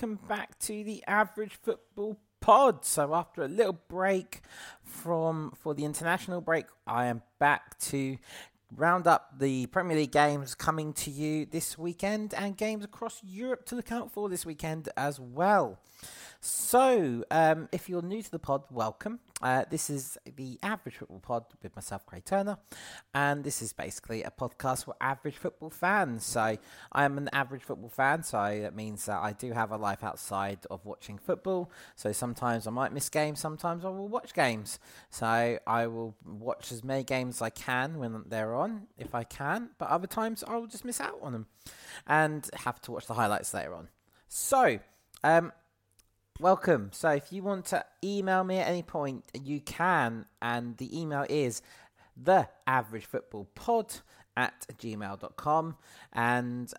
welcome back to the Average Football Pod. So after a little break for the international break, I am back to round up the Premier League games coming to you this weekend and games across Europe to look out for this weekend as well. So, if you're new to the pod, welcome. This is the Average Football Pod with myself, Craig Turner, and this is basically a podcast for average football fans. So, I am an average football fan, so that means that I do have a life outside of watching football. So, sometimes I might miss games, sometimes I will watch games. So, I will watch as many games as I can when they're on, if I can, but other times I will just miss out on them and have to watch the highlights later on. So, welcome. So if you want to email me at any point, you can. And the email is theaveragefootballpod@gmail.com. And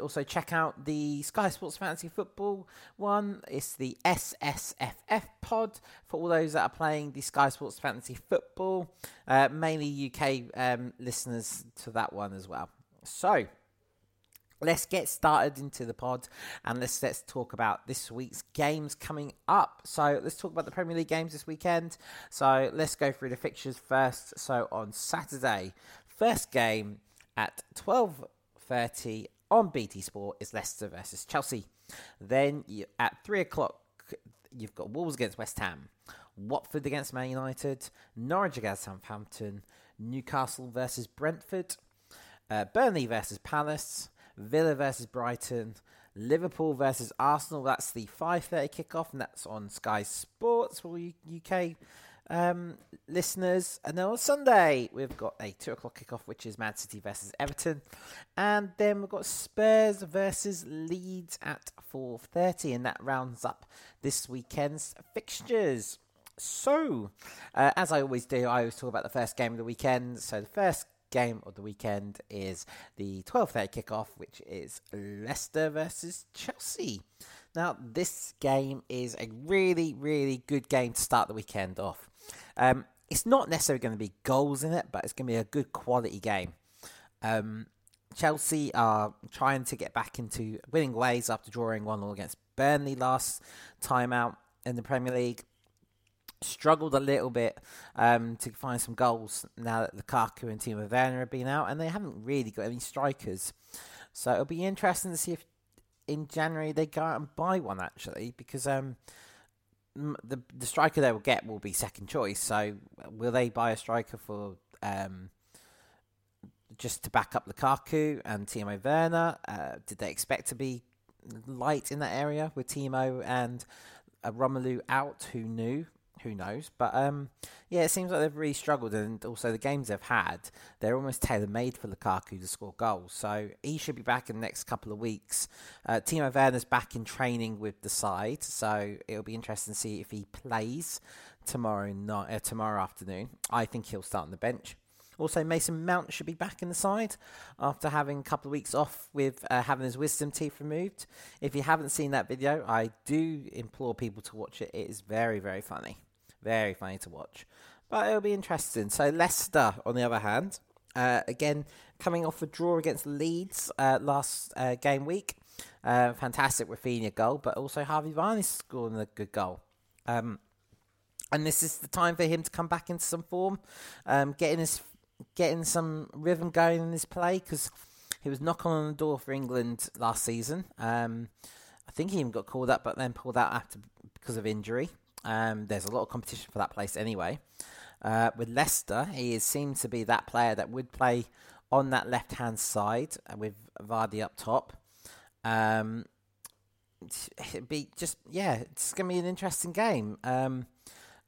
also check out the Sky Sports Fantasy Football one. It's the SSFF pod for all those that are playing the Sky Sports Fantasy Football. Mainly UK listeners to that one as well. So let's get started into the pod and let's talk about this week's games coming up. So let's talk about the Premier League games this weekend. So let's go through the fixtures first. So on Saturday, first game at 12:30 on BT Sport is Leicester versus Chelsea. Then at 3 o'clock, you've got Wolves against West Ham, Watford against Man United, Norwich against Southampton, Newcastle versus Brentford, Burnley versus Palace, Villa versus Brighton, Liverpool versus Arsenal. That's the 5:30 kickoff, and that's on Sky Sports for UK listeners. And then on Sunday, we've got a 2 o'clock kickoff, which is Man City versus Everton. And then we've got Spurs versus Leeds at 4:30, and that rounds up this weekend's fixtures. So, as I always do, I always talk about the first game of the weekend. So the first game of the weekend is the 12:30 kickoff, which is Leicester versus Chelsea. Now, this game is a really, really good game to start the weekend off. It's not necessarily going to be goals in it, but it's going to be a good quality game. Chelsea are trying to get back into winning ways after drawing 1-1 against Burnley last time out in the Premier League. Struggled a little bit to find some goals now that Lukaku and Timo Werner have been out, and they haven't really got any strikers. So it'll be interesting to see if in January they go out and buy one, actually, because the striker they will get will be second choice. So will they buy a striker for just to back up Lukaku and Timo Werner? Did they expect to be light in that area with Timo and Romelu out? Who knew? Who knows? But yeah, it seems like they've really struggled, and also the games they've had, they're almost tailor-made for Lukaku to score goals. So he should be back in the next couple of weeks. Timo Werner's back in training with the side, so it'll be interesting to see if he plays tomorrow afternoon. I think he'll start on the bench. Also, Mason Mount should be back in the side after having a couple of weeks off with having his wisdom teeth removed. If you haven't seen that video, I do implore people to watch it. It is very, very funny. Very funny to watch. But it'll be interesting. So Leicester, on the other hand, again, coming off a draw against Leeds last game week. Fantastic Rafinha goal, but also Harvey Varney scoring a good goal. And this is the time for him to come back into some form, getting some rhythm going in his play, because he was knocking on the door for England last season. I think he even got called up, but then pulled out after because of injury. There's a lot of competition for that place anyway. With Leicester, he seems to be that player that would play on that left-hand side with Vardy up top. It's going to be an interesting game.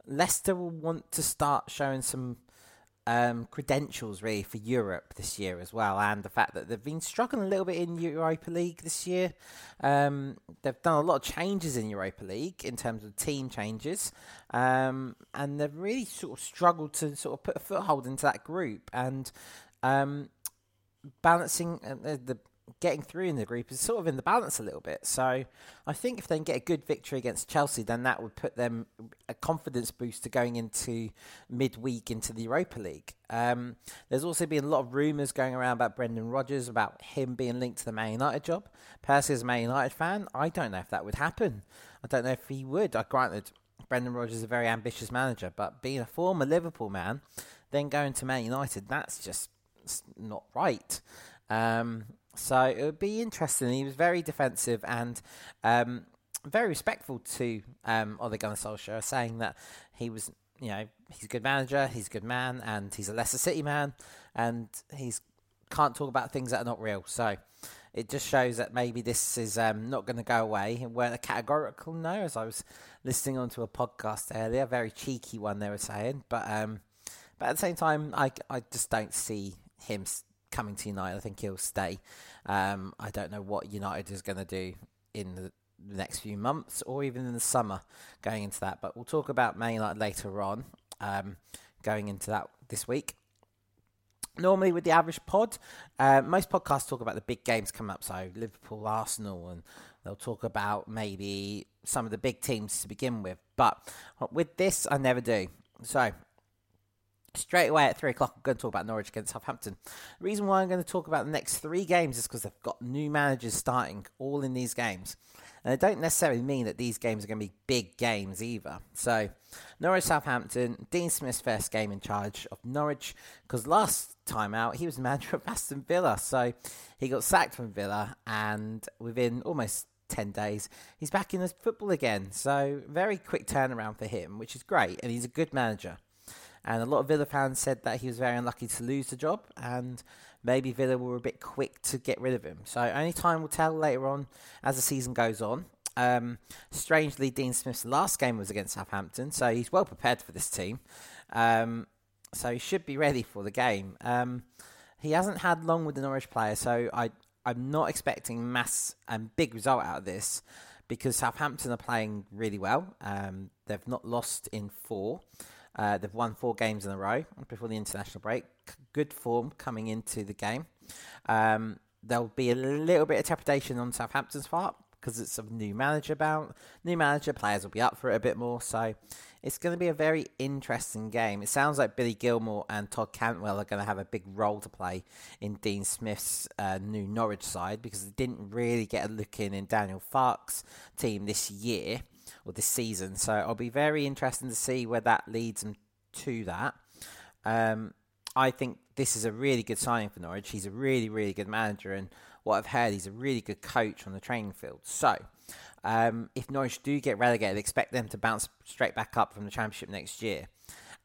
Leicester will want to start showing some credentials really for Europe this year as well, and the fact that they've been struggling a little bit in Europa League this year. They've done a lot of changes in Europa League in terms of team changes, and they've really sort of struggled to sort of put a foothold into that group, and balancing the getting through in the group is sort of in the balance a little bit. So I think if they can get a good victory against Chelsea, then that would put them a confidence boost to going into midweek into the Europa League. There's also been a lot of rumours going around about Brendan Rodgers, about him being linked to the Man United job. Percy's a Man United fan. I don't know if that would happen. I don't know if he would. Granted, Brendan Rodgers is a very ambitious manager, but being a former Liverpool man, then going to Man United, that's just not right. So it would be interesting. He was very defensive and very respectful to Ole Gunnar Solskjaer, saying that he was, you know, he's a good manager, he's a good man, and he's a Leicester City man, and he's can't talk about things that are not real. So it just shows that maybe this is not going to go away. It weren't a categorical no, as I was listening onto a podcast earlier, a very cheeky one they were saying. But at the same time, I just don't see him coming to United. I think he'll stay. I don't know what United is going to do in the next few months or even in the summer going into that. But we'll talk about Man United later on, going into that this week. Normally with the average pod, most podcasts talk about the big games coming up. So Liverpool, Arsenal, and they'll talk about maybe some of the big teams to begin with. But with this, I never do. So straight away at 3 o'clock, I'm going to talk about Norwich against Southampton. The reason why I'm going to talk about the next three games is because they've got new managers starting all in these games. And it don't necessarily mean that these games are going to be big games either. So Norwich-Southampton, Dean Smith's first game in charge of Norwich, because last time out he was the manager of Aston Villa. So he got sacked from Villa, and within almost 10 days, he's back in the football again. So very quick turnaround for him, which is great, and he's a good manager. And a lot of Villa fans said that he was very unlucky to lose the job, and maybe Villa were a bit quick to get rid of him. So only time will tell later on as the season goes on. Strangely, Dean Smith's last game was against Southampton, so he's well prepared for this team. So he should be ready for the game. He hasn't had long with the Norwich player, so I'm not expecting mass and big result out of this, because Southampton are playing really well. They've not lost in 4. They've won 4 games in a row before the international break. Good form coming into the game. There'll be a little bit of trepidation on Southampton's part because it's a new manager about. New manager, players will be up for it a bit more. So it's going to be a very interesting game. It sounds like Billy Gilmour and Todd Cantwell are going to have a big role to play in Dean Smith's new Norwich side, because they didn't really get a look in Daniel Farke's team this year. Or this season, so I'll be very interested to see where that leads them to that. I think this is a really good signing for Norwich. He's a really, really good manager, and what I've heard, he's a really good coach on the training field. So, if Norwich do get relegated, expect them to bounce straight back up from the Championship next year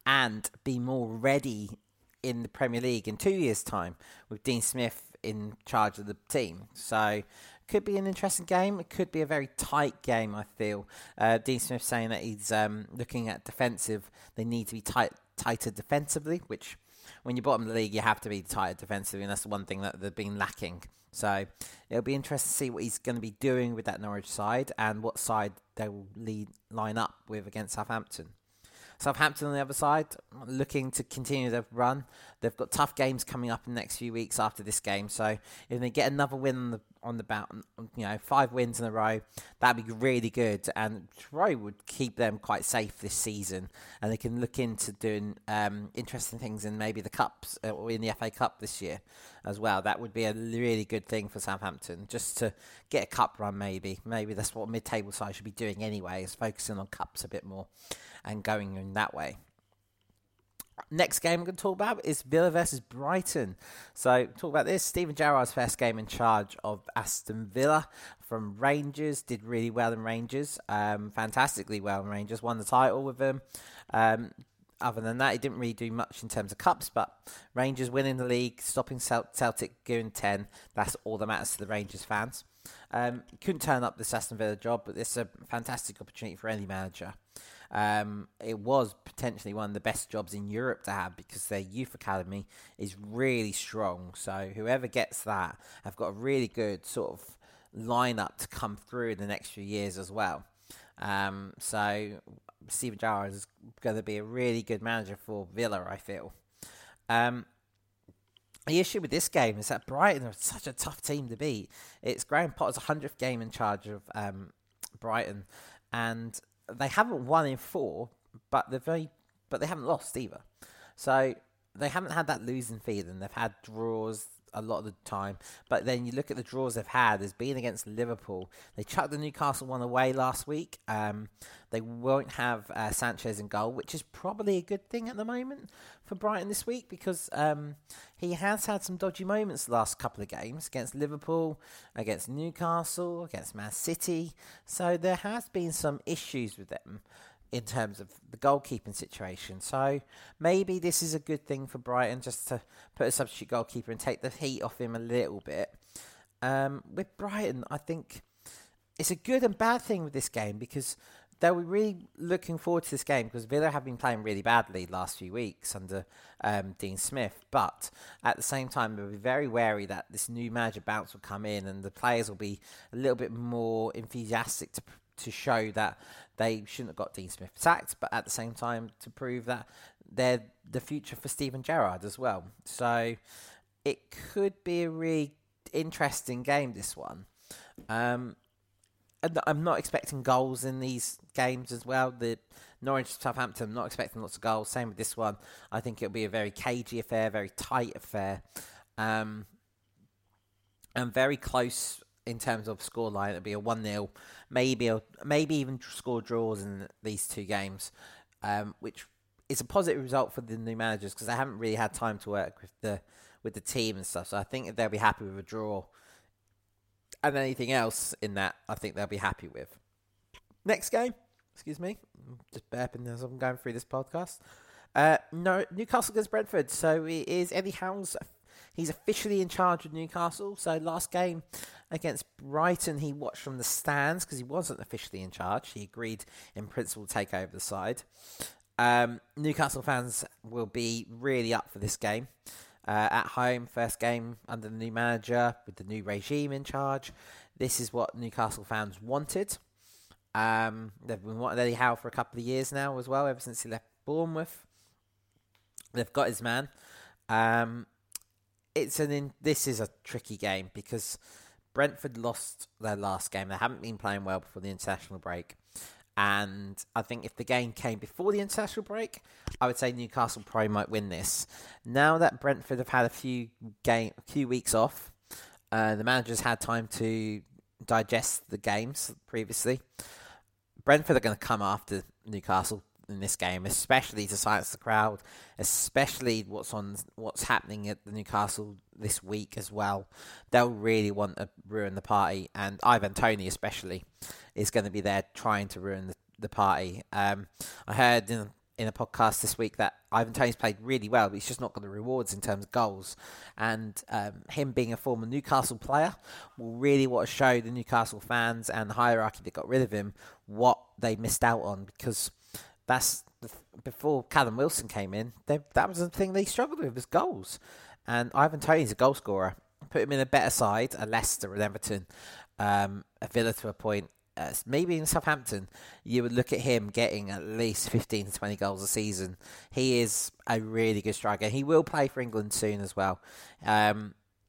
and be more ready in the Premier League in 2 years' time with Dean Smith in charge of the team. So could be an interesting game. It could be a very tight game, I feel. Dean Smith saying that he's looking at defensive. They need to be tighter defensively, which when you're bottom of the league, you have to be tighter defensively, and that's the one thing that they've been lacking. So it'll be interesting to see what he's going to be doing with that Norwich side and what side they will line up with against Southampton. Southampton on the other side, looking to continue their run. They've got tough games coming up in the next few weeks after this game. So if they get another win on the bout, you know, 5 wins in a row, that'd be really good. And Troy would keep them quite safe this season, and they can look into doing interesting things in maybe the cups or in the FA Cup this year as well. That would be a really good thing for Southampton, just to get a cup run maybe. Maybe that's what mid-table side should be doing anyway, is focusing on cups a bit more and going in that way. Next game I'm going to talk about is Villa versus Brighton. So talk about this. Steven Gerrard's first game in charge of Aston Villa from Rangers. Did really well in Rangers. Fantastically well in Rangers. Won the title with them. Other than that, he didn't really do much in terms of cups, but Rangers winning the league, stopping Celtic going 10. That's all that matters to the Rangers fans. Couldn't turn up this Aston Villa job, but it's a fantastic opportunity for any manager. It was potentially one of the best jobs in Europe to have, because their youth academy is really strong. So whoever gets that, have got a really good sort of lineup to come through in the next few years as well. So Steven Gerrard is going to be a really good manager for Villa, I feel. The issue with this game is that Brighton are such a tough team to beat. It's Graham Potter's 100th game in charge of Brighton, and they haven't won in four, but they haven't lost either. So they haven't had that losing feeling. They've had draws a lot of the time, but then you look at the draws they've had. There's been against Liverpool. They chucked the Newcastle one away last week. They won't have Sanchez in goal, which is probably a good thing at the moment for Brighton this week, because he has had some dodgy moments the last couple of games, against Liverpool, against Newcastle, against Man City. So there has been some issues with them in terms of the goalkeeping situation. So maybe this is a good thing for Brighton, just to put a substitute goalkeeper and take the heat off him a little bit. With Brighton, I think it's a good and bad thing with this game, because they'll be really looking forward to this game, because Villa have been playing really badly the last few weeks under Dean Smith. But at the same time, they'll be very wary that this new manager bounce will come in, and the players will be a little bit more enthusiastic to show that they shouldn't have got Dean Smith sacked, but at the same time to prove that they're the future for Steven Gerrard as well. So it could be a really interesting game, this one. I'm not expecting goals in these games as well. The Norwich Southampton, I'm not expecting lots of goals. Same with this one. I think it'll be a very cagey affair, very tight affair, and very close in terms of scoreline. It'll be a 1-0, maybe even score draws in these two games, which is a positive result for the new managers, because they haven't really had time to work with the team and stuff. So I think they'll be happy with a draw, and anything else in that, I think they'll be happy with. Next game, excuse me, I'm just burping as I'm going through this podcast. Newcastle against Brentford. So it is Eddie Howe's. He's officially in charge of Newcastle. So last game against Brighton, he watched from the stands because he wasn't officially in charge. He agreed in principle to take over the side. Newcastle fans will be really up for this game. At home, first game under the new manager with the new regime in charge. This is what Newcastle fans wanted. They've been wanting Eddie Howe for a couple of years now as well, ever since he left Bournemouth. They've got his man. This is a tricky game, because Brentford lost their last game. They haven't been playing well before the international break, and I think if the game came before the international break, I would say Newcastle probably might win this. Now that Brentford have had a few weeks off, the manager's had time to digest the games previously. Brentford are going to come after Newcastle in this game, especially to silence the crowd, especially what's happening at the Newcastle this week as well. They'll really want to ruin the party, and Ivan Toney especially is going to be there trying to ruin the party. I heard in a podcast this week that Ivan Toney's played really well, but he's just not got the rewards in terms of goals, and him being a former Newcastle player will really want to show the Newcastle fans and the hierarchy that got rid of him what they missed out on, because that's before Callum Wilson came in. That was the thing they struggled with, was goals. And Ivan Toney's a goal scorer. Put him in a better side, a Leicester, an Everton, a Villa to a point, maybe in Southampton. You would look at him getting at least 15 to 20 goals a season. He is a really good striker. He will play for England soon as well.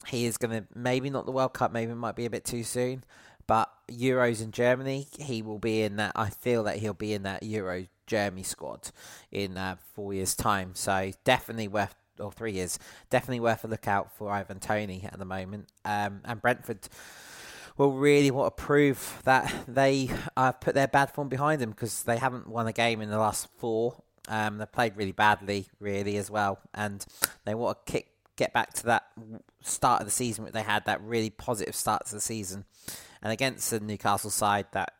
He is going to, maybe not the World Cup, maybe it might be a bit too soon, but Euros in Germany, he will be in that. I feel that he'll be in that Euro Germany squad in 4 years' time. So definitely worth, or 3 years, definitely worth a look out for Ivan Toney at the moment. And Brentford will really want to prove that they put their bad form behind them, because they haven't won a game in the last four. They played really badly, really, as well. And they want to get back to that start of the season where they had that really positive start to the season. And against the Newcastle side that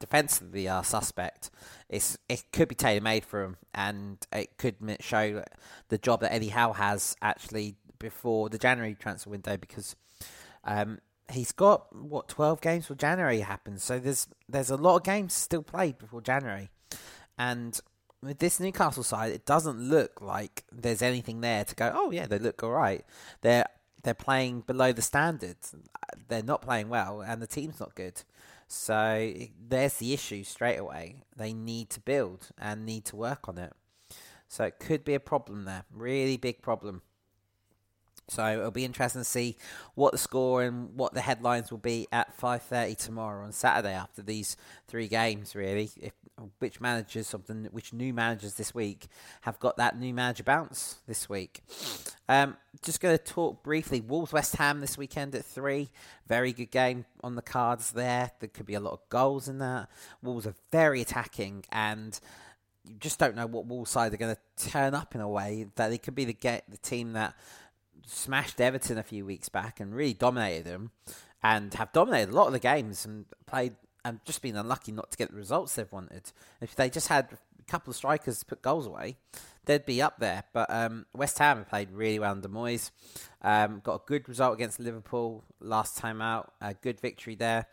defensively are suspect, it could be tailor-made for them, and it could show the job that Eddie Howe has actually before the January transfer window, because he's got, 12 games for January happens. So there's a lot of games still played before January. And with this Newcastle side, it doesn't look like there's anything there to go, oh yeah, they look all right. They're playing below the standards. They're not playing well, and the team's not good. So there's the issue straight away. They need to build and need to work on it. So it could be a problem there. Really big problem. So it'll be interesting to see what the score and what the headlines will be at 5:30 tomorrow on Saturday after these three games, really. Which new managers this week have got that new manager bounce this week. Just going to talk briefly. Wolves West Ham this weekend at 3:00. Very good game on the cards there. There could be a lot of goals in that. Wolves are very attacking and you just don't know what Wolves side are going to turn up in a way that they could be the team that smashed Everton a few weeks back and really dominated them and have dominated a lot of the games and played and just been unlucky not to get the results they've wanted. If they just had a couple of strikers to put goals away, they'd be up there. But West Ham have played really well under Moyes. Got a good result against Liverpool last time out. A good victory there.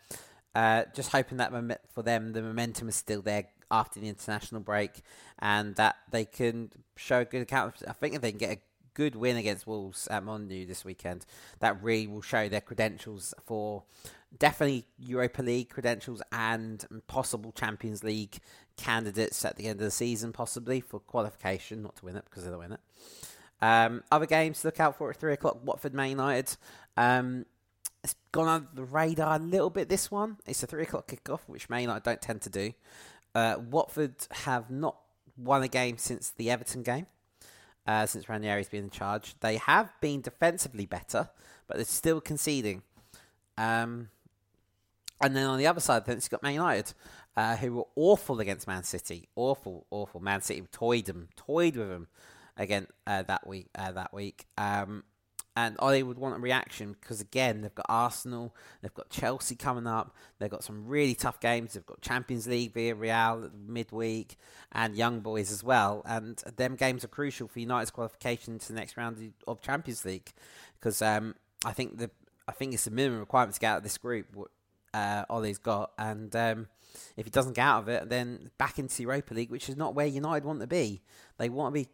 Just hoping that for them, the momentum is still there after the international break and that they can show a good account. I think if they can get a good win against Wolves at Monaco this weekend, that really will show their credentials for definitely Europa League credentials and possible Champions League candidates at the end of the season, possibly for qualification, not to win it because they'll win it. Other games to look out for at 3:00, Watford Man United. It's gone under the radar a little bit, this one. It's a 3:00 kickoff, which Man United don't tend to do. Watford have not won a game since the Everton game. Since Ranieri's been in charge, they have been defensively better, but they're still conceding. And then on the other side of things, you've got Man United, who were awful against Man City. Awful. Man City toyed with them again that week. And Ollie would want a reaction because, again, they've got Arsenal, they've got Chelsea coming up, they've got some really tough games, they've got Champions League via Real midweek and Young Boys as well. And them games are crucial for United's qualification to the next round of Champions League because I think it's the minimum requirement to get out of this group, Ollie's got. And if he doesn't get out of it, then back into Europa League, which is not where United want to be. They want to be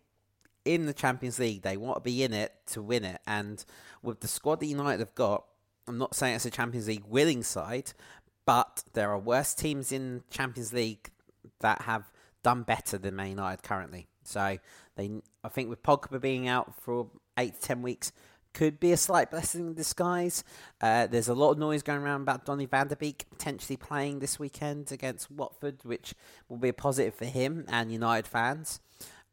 in the Champions League, they want to be in it to win it. And with the squad that United have got, I'm not saying it's a Champions League winning side, but there are worse teams in Champions League that have done better than Man United currently. So I think with Pogba being out for 8 to 10 weeks, could be a slight blessing in disguise. There's a lot of noise going around about Donny van de Beek potentially playing this weekend against Watford, which will be a positive for him and United fans.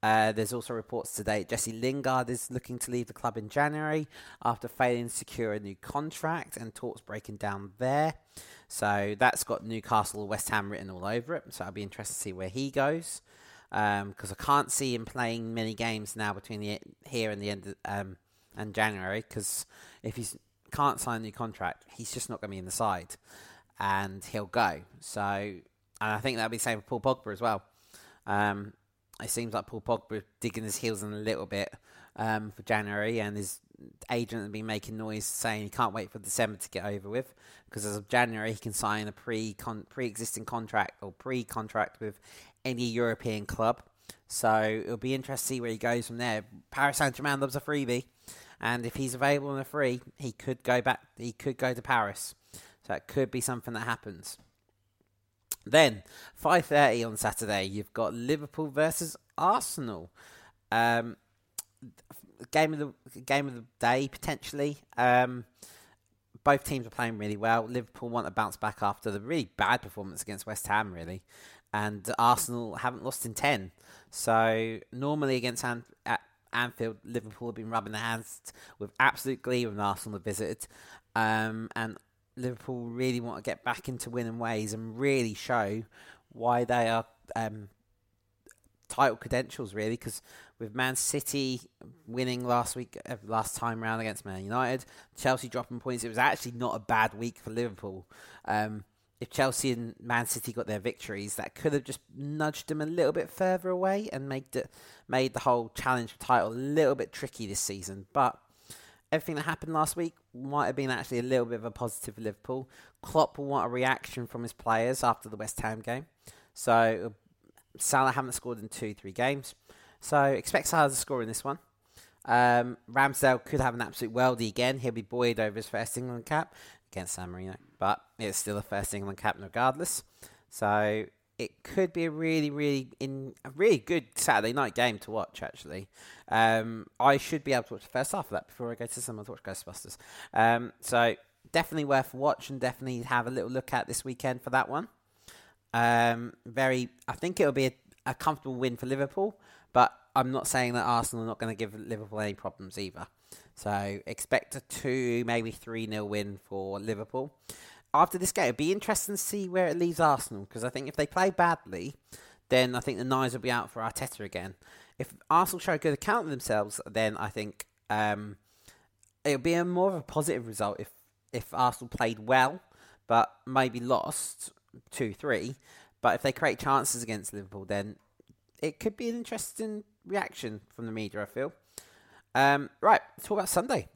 There's also reports today Jesse Lingard is looking to leave the club in January after failing to secure a new contract and talks breaking down there. So that's got Newcastle, West Ham written all over it. So I'll be interested to see where he goes because I can't see him playing many games now between here and the end of, and January because if he can't sign a new contract, he's just not going to be in the side and he'll go. So and I think that'll be the same for Paul Pogba as well. It seems like Paul Pogba digging his heels in a little bit for January, and his agent has been making noise saying he can't wait for December to get over with because as of January he can sign a pre-existing contract or pre-contract with any European club. So it'll be interesting to see where he goes from there. Paris Saint-Germain loves a freebie, and if he's available on a free, he could go back. He could go to Paris, so it could be something that happens. Then, 5:30 on Saturday, you've got Liverpool versus Arsenal. Game of the day, potentially. Both teams are playing really well. Liverpool want to bounce back after the really bad performance against West Ham, really. And Arsenal haven't lost in 10. So, normally against Anfield, Liverpool have been rubbing their hands with absolute glee when Arsenal have visited. And Liverpool really want to get back into winning ways and really show why they are title credentials, really, because with Man City winning last time round against Man United, Chelsea dropping points, it was actually not a bad week for Liverpool. If Chelsea and Man City got their victories, that could have just nudged them a little bit further away and made the whole challenge for title a little bit tricky this season. But everything that happened last week might have been actually a little bit of a positive for Liverpool. Klopp will want a reaction from his players after the West Ham game. So, Salah haven't scored in 2-3 games. So, expect Salah to score in this one. Ramsdale could have an absolute worldie again. He'll be buoyed over his first England cap against San Marino. But it's still a first England cap regardless. So, It could be a really good Saturday night game to watch, actually. I should be able to watch the first half of that before I go to someone to watch Ghostbusters. So definitely worth watching. Definitely have a little look at this weekend for that one. I think it'll be a comfortable win for Liverpool, but I'm not saying that Arsenal are not going to give Liverpool any problems either. So expect a 2, maybe 3-0 win for Liverpool. After this game, it'll be interesting to see where it leaves Arsenal, because I think if they play badly, then I think the nines will be out for Arteta again. If Arsenal show a good account of themselves, then I think it'll be more of a positive result if Arsenal played well, but maybe lost 2-3. But if they create chances against Liverpool, then it could be an interesting reaction from the media, I feel. Right, let's talk about Sunday.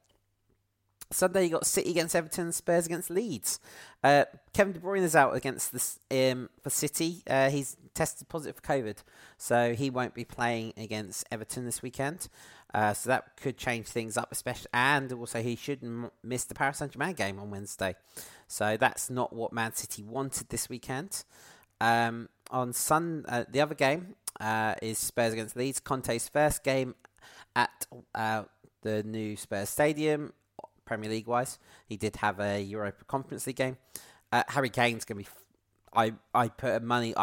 Sunday, you got City against Everton, Spurs against Leeds. Kevin De Bruyne is out against this for City. He's tested positive for COVID, so he won't be playing against Everton this weekend. So that could change things up, especially, and also he shouldn't miss the Paris Saint-Germain game on Wednesday. So that's not what Man City wanted this weekend. On the other game is Spurs against Leeds. Conte's first game at the new Spurs Stadium. Premier League-wise, he did have a Europa Conference League game. Harry Kane's going to be... I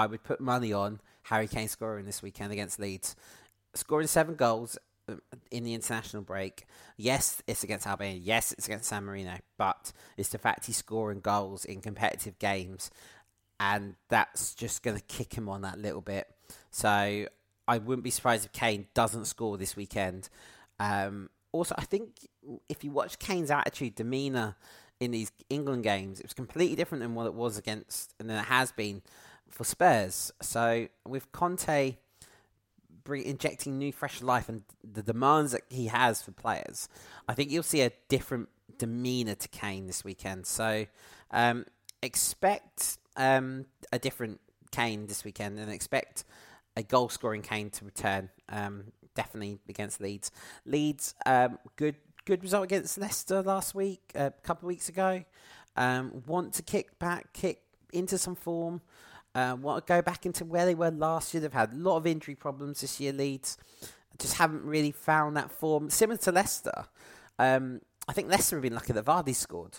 would put money on Harry Kane scoring this weekend against Leeds. Scoring 7 goals in the international break. Yes, it's against Albania. Yes, it's against San Marino. But it's the fact he's scoring goals in competitive games. And that's just going to kick him on that little bit. So I wouldn't be surprised if Kane doesn't score this weekend. Also, I think if you watch Kane's attitude, demeanour in these England games, it was completely different than what it was against, and then it has been for Spurs. So with Conte injecting new, fresh life and the demands that he has for players, I think you'll see a different demeanour to Kane this weekend. So expect a different Kane this weekend, and expect a goal-scoring Kane to return. Definitely against Leeds. Good result against Leicester last week, a couple of weeks ago. Want to kick into some form. Want to go back into where they were last year. They've had a lot of injury problems this year, Leeds. Just haven't really found that form. Similar to Leicester. I think Leicester have been lucky that Vardy scored.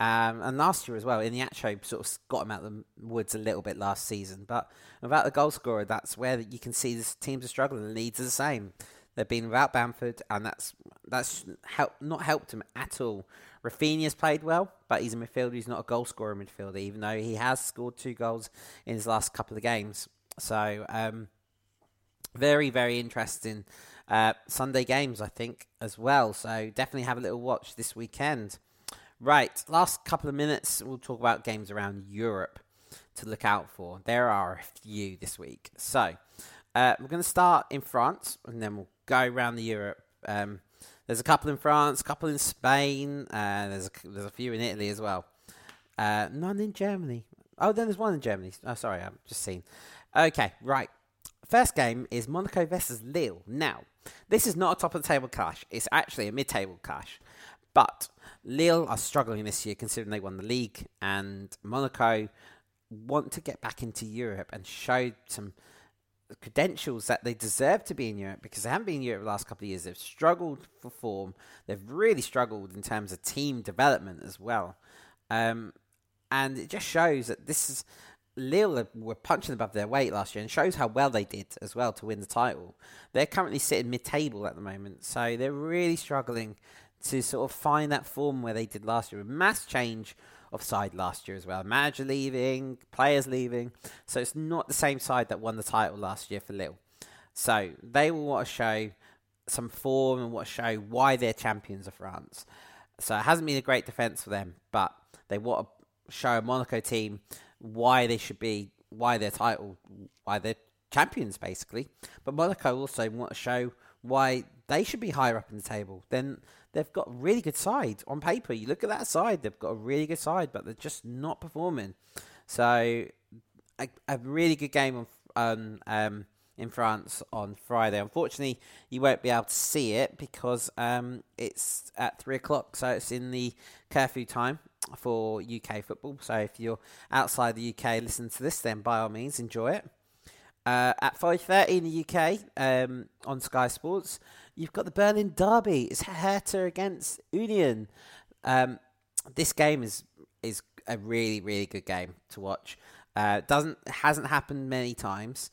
And last year as well, Iheanacho sort of got him out of the woods a little bit last season. But without the goal scorer, that's where you can see the teams are struggling. And Leeds are the same. They've been without Bamford, and that's not helped them at all. Rafinha's played well, but he's a midfielder. He's not a goal scorer midfielder, even though he has scored 2 goals in his last couple of games. So very, very interesting Sunday games, I think, as well. So definitely have a little watch this weekend. Right, last couple of minutes, we'll talk about games around Europe to look out for. There are a few this week. So, we're going to start in France, and then we'll go around the Europe. There's a couple in France, a couple in Spain, there's a few in Italy as well. None in Germany. Oh, then there's one in Germany. Oh, sorry, I've just seen. Okay, right. First game is Monaco versus Lille. Now, this is not a top-of-the-table clash. It's actually a mid-table clash. But Lille are struggling this year considering they won the league, and Monaco want to get back into Europe and show some credentials that they deserve to be in Europe, because they haven't been in Europe the last couple of years. They've struggled for form. They've really struggled in terms of team development as well. And it just shows that Lille were punching above their weight last year, and shows how well they did as well to win the title. They're currently sitting mid-table at the moment, so they're really struggling to sort of find that form where they did last year. A mass change of side last year as well. Manager leaving, players leaving. So it's not the same side that won the title last year for Lille. So they will want to show some form and want to show why they're champions of France. So it hasn't been a great defence for them, but they want to show a Monaco team why they should be, why they're champions basically. But Monaco also want to show why they should be higher up in the table. Then they've got a really good side on paper. You look at that side, they've got a really good side, but they're just not performing. So a really good game in France on Friday. Unfortunately, you won't be able to see it because it's at 3:00, so it's in the curfew time. for UK football. So if you're outside the UK, listen to this, then by all means, enjoy it. At 5:30 in the UK, on Sky Sports, you've got the Berlin Derby. It's Hertha against Union. This game is a really, really good game to watch. Hasn't happened many times.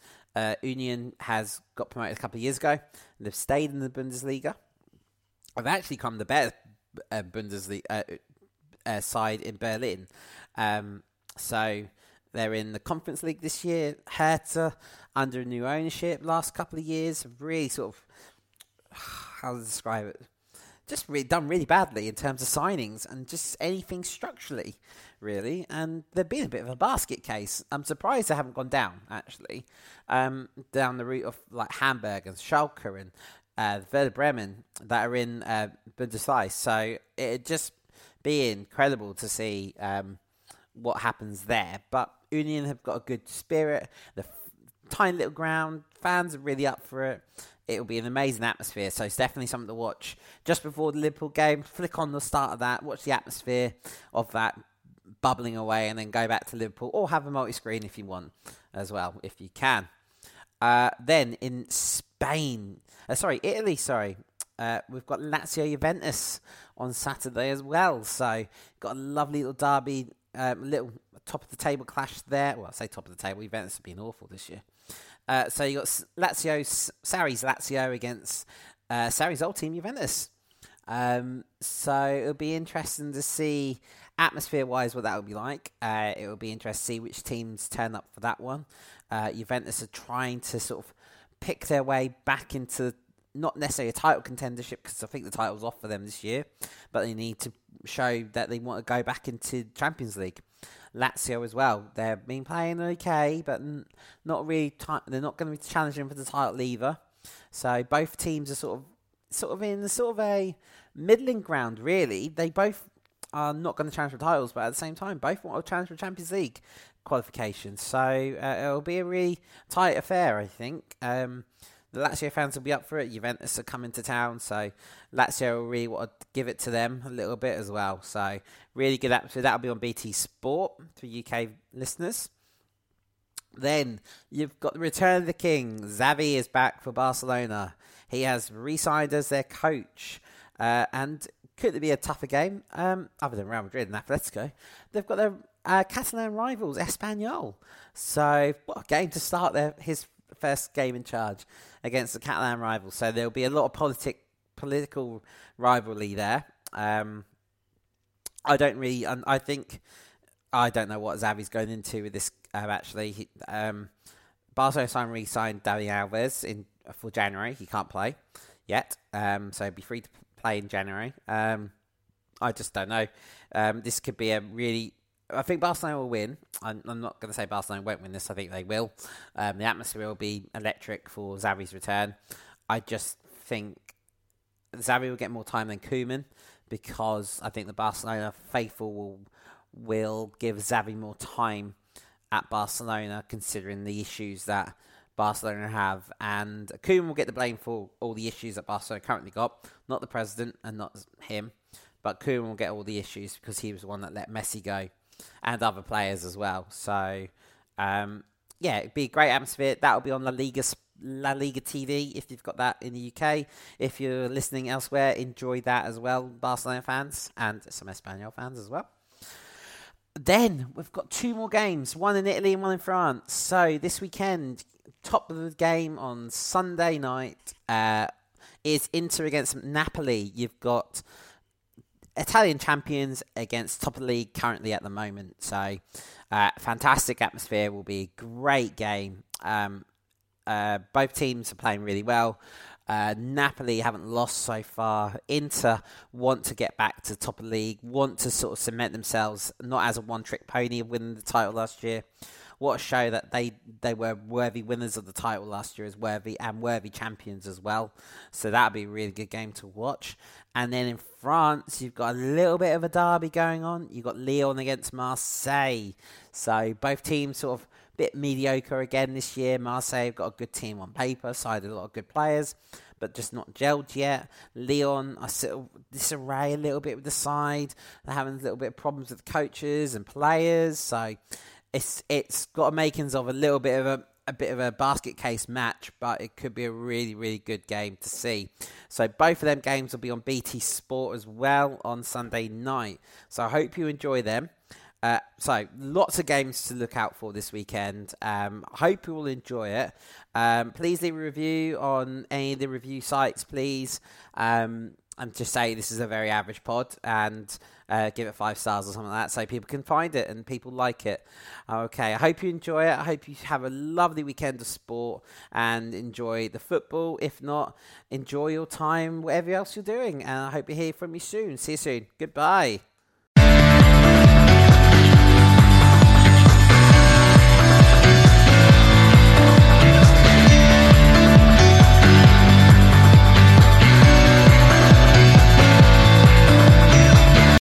Union has got promoted a couple of years ago, and they've stayed in the Bundesliga. I've actually come the better Bundesliga side in Berlin. So they're in the Conference League this year. Hertha, under new ownership, last couple of years, have really sort of, how to describe it, just really done really badly in terms of signings and just anything structurally, really. And they've been a bit of a basket case. I'm surprised they haven't gone down, actually, down the route of like Hamburg and Schalke and Werder Bremen that are in Bundesliga. So it'd just be incredible to see what happens there. But Union have got a good spirit. The tiny little ground, fans are really up for it. It'll be an amazing atmosphere, so it's definitely something to watch. Just before the Liverpool game, flick on the start of that, watch the atmosphere of that bubbling away, and then go back to Liverpool, or have a multi-screen if you want as well, if you can. Then in Italy, we've got Lazio Juventus on Saturday as well, so got a lovely little derby, little top-of-the-table clash there. Well, I say top-of-the-table, Juventus have been awful this year. So you got Sarri's Lazio against Sarri's old team Juventus. So it'll be interesting to see atmosphere-wise what that will be like. It'll be interesting to see which teams turn up for that one. Juventus are trying to sort of pick their way back into not necessarily a title contendership, because I think the title's off for them this year, but they need to show that they want to go back into Champions League. Lazio as well. They've been playing okay, but not really. They're not going to be challenging for the title either. So both teams are sort of in sort of a middling ground. Really, they both are not going to challenge for titles, but at the same time, both want to challenge for Champions League qualification. So it'll be a really tight affair, I think. The Lazio fans will be up for it. Juventus are coming to town, so Lazio will really want to give it to them a little bit as well. So really good episode. That'll be on BT Sport for UK listeners. Then you've got the return of the king. Xavi is back for Barcelona. He has re-signed as their coach. And could it be a tougher game? Other than Real Madrid and Atletico, they've got their Catalan rivals, Espanyol. So what a game to start his first game in charge against the Catalan rivals. So there'll be a lot of political rivalry there. I don't know what Xavi's going into with this, actually. Barcelona re-signed Dani Alves for January. He can't play yet, so he'll be free to play in January. I just don't know. This could be a really... I think Barcelona will win. I'm not going to say Barcelona won't win this. I think they will. The atmosphere will be electric for Xavi's return. I just think Xavi will get more time than Koeman, because I think the Barcelona faithful will give Xavi more time at Barcelona, considering the issues that Barcelona have. And Koeman will get the blame for all the issues that Barcelona currently got. Not the president and not him. But Koeman will get all the issues because he was the one that let Messi go. And other players as well. So, it'd be a great atmosphere. That'll be on La Liga TV if you've got that in the UK. If you're listening elsewhere, enjoy that as well, Barcelona fans and some Espanyol fans as well. Then we've got two more games, one in Italy and one in France. So this weekend, top of the game on Sunday night is Inter against Napoli. You've got Italian champions against top of the league currently at the moment. So, fantastic atmosphere, will be a great game. Both teams are playing really well. Napoli haven't lost so far. Inter want to get back to top of the league, want to sort of cement themselves, not as a one-trick pony of winning the title last year. What a show that they were worthy winners of the title last year, as worthy champions as well. So that'll be a really good game to watch. And then in France, you've got a little bit of a derby going on. You've got Lyon against Marseille. So both teams sort of a bit mediocre again this year. Marseille have got a good team on paper, signed a lot of good players. but just not gelled yet. Leon are still disarray a little bit with the side. They're having a little bit of problems with coaches and players. So it's got a makings of a bit of a basket case match, but it could be a really, really good game to see. So both of them games will be on BT Sport as well on Sunday night. So I hope you enjoy them. So lots of games to look out for this weekend. Hope you will enjoy it. Please leave a review on any of the review sites, please. And just say this is a very average pod and give it 5 stars or something like that so people can find it and people like it. Okay, I hope you enjoy it. I hope you have a lovely weekend of sport and enjoy the football. If not, enjoy your time, whatever else you're doing. And I hope you hear from me soon. See you soon. Goodbye.